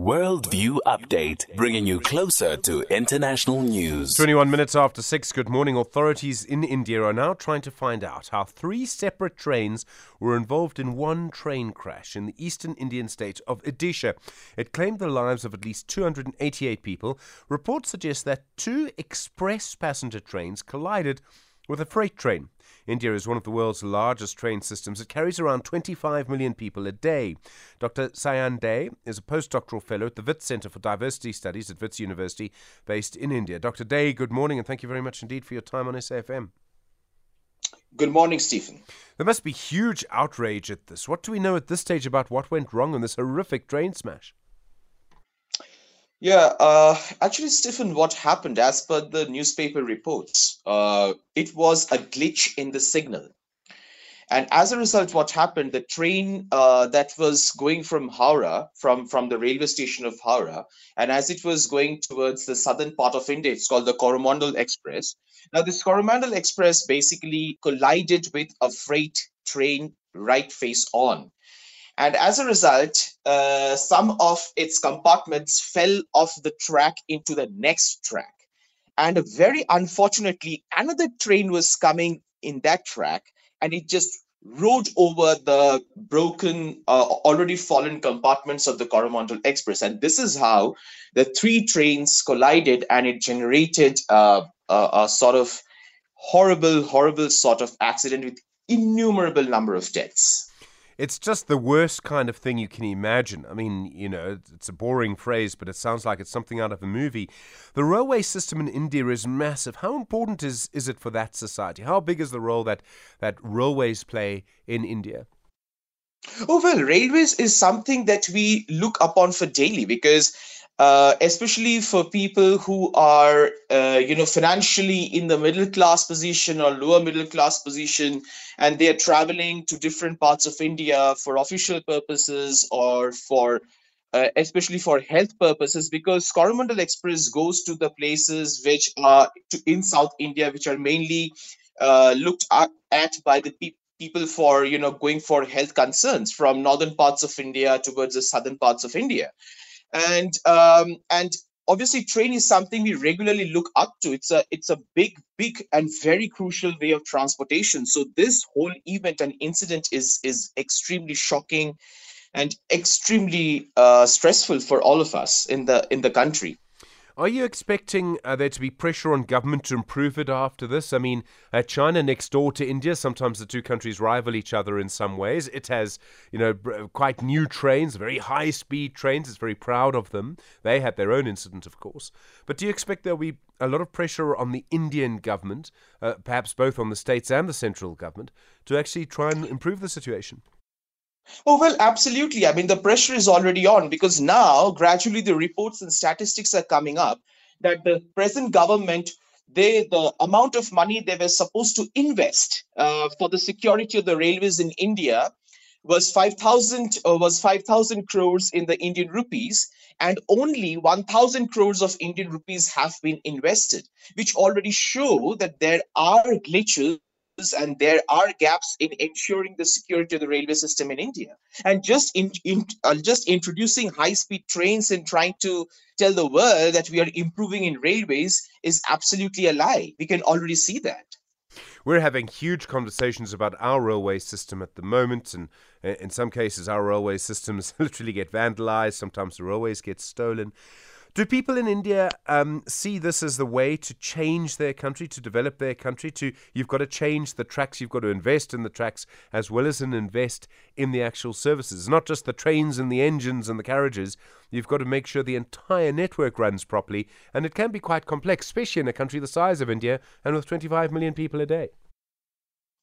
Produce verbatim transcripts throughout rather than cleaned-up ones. Worldview Update, bringing you closer to international news. twenty-one minutes after six, good morning. Authorities in India are now trying to find out how three separate trains were involved in one train crash in the eastern Indian state of Odisha. It claimed the lives of at least two hundred eighty-eight people. Reports suggest that two express passenger trains collided with a freight train. India is one of the world's largest train systems. It carries around twenty-five million people a day. Doctor Sayan Dey is a postdoctoral fellow at the Wits Centre for Diversity Studies at Wits University, based in India. Doctor Dey, good morning, and thank you very much indeed for your time on S A F M. Good morning, Stephen. There must be huge outrage at this. What do we know at this stage about what went wrong in this horrific train smash? Yeah, uh, actually, Stephen, what happened, as per the newspaper reports, uh, it was a glitch in the signal. And as a result, what happened, the train uh, that was going from Howrah, from, from the railway station of Howrah, and as it was going towards the southern part of India, it's called the Coromandel Express. Now, this Coromandel Express basically collided with a freight train right face on. And as a result, uh, some of its compartments fell off the track into the next track. And very unfortunately, another train was coming in that track, and it just rode over the broken, uh, already fallen compartments of the Coromandel Express. And this is how the three trains collided, and it generated uh, a, a sort of horrible, horrible sort of accident with innumerable number of deaths. It's just the worst kind of thing you can imagine. I mean, you know, it's a boring phrase, but it sounds like it's something out of a movie. The railway system in India is massive. How important is, is it for that society? How big is the role that, that railways play in India? Oh, well, railways is something that we look upon for daily because uh, especially for people who are, uh, you know, financially in the middle class position or lower middle class position, and they are traveling to different parts of India for official purposes or for uh, especially for health purposes, because Coromandel Express goes to the places which are to, in South India, which are mainly uh, looked at, at by the people. people for, you know, going for health concerns from northern parts of India towards the southern parts of India. And um, and obviously train is something we regularly look up to. It's a, it's a big, big and very crucial way of transportation. So this whole event and incident is, is extremely shocking and extremely uh, stressful for all of us in the, in the country. Are you expecting uh, there to be pressure on government to improve it after this? I mean, uh, China next door to India, sometimes the two countries rival each other in some ways. It has, you know, b- quite new trains, very high-speed trains. It's very proud of them. They had their own incident, of course. But do you expect there will be a lot of pressure on the Indian government, uh, perhaps both on the states and the central government, to actually try and improve the situation? Oh, well, absolutely. I mean, the pressure is already on because now gradually the reports and statistics are coming up that the present government, they the amount of money they were supposed to invest uh, for the security of the railways in India was five thousand uh, was five thousand crores in the Indian rupees, and only one thousand crores of Indian rupees have been invested, which already show that there are glitches and there are gaps in ensuring the security of the railway system in India. And just in, in uh, just introducing high-speed trains and trying to tell the world that we are improving in railways is absolutely a lie. We can already see that. We're having huge conversations about our railway system at the moment, and in some cases our railway systems literally get vandalized. Sometimes the railways get stolen. Do people in India um, see this as the way to change their country, to develop their country? To you've got to change the tracks, you've got to invest in the tracks, as well as in invest in the actual services, not just the trains and the engines and the carriages. You've got to make sure the entire network runs properly, and it can be quite complex, especially in a country the size of India and with twenty-five million people a day.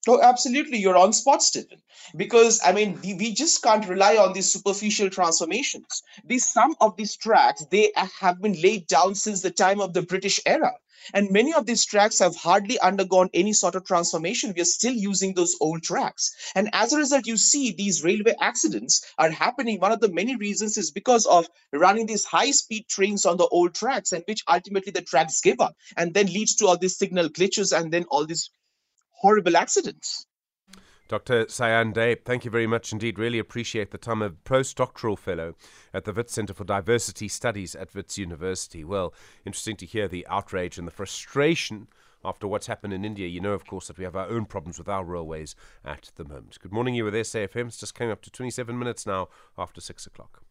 Oh, absolutely. You're on spot, Stephen, because, I mean, we just can't rely on these superficial transformations. These, some of these tracks, they have been laid down since the time of the British era. And many of these tracks have hardly undergone any sort of transformation. We are still using those old tracks. And as a result, you see these railway accidents are happening. One of the many reasons is because of running these high-speed trains on the old tracks, and which ultimately the tracks give up and then leads to all these signal glitches and then all these horrible accidents. Doctor Sayan Dey, thank you very much indeed. Really appreciate the time. A postdoctoral fellow at the Wits Centre for Diversity Studies at Wits University. Well, interesting to hear the outrage and the frustration after what's happened in India. You know, of course, that we have our own problems with our railways at the moment. Good morning, you with S A F M. It's just coming up to twenty-seven minutes now after six o'clock.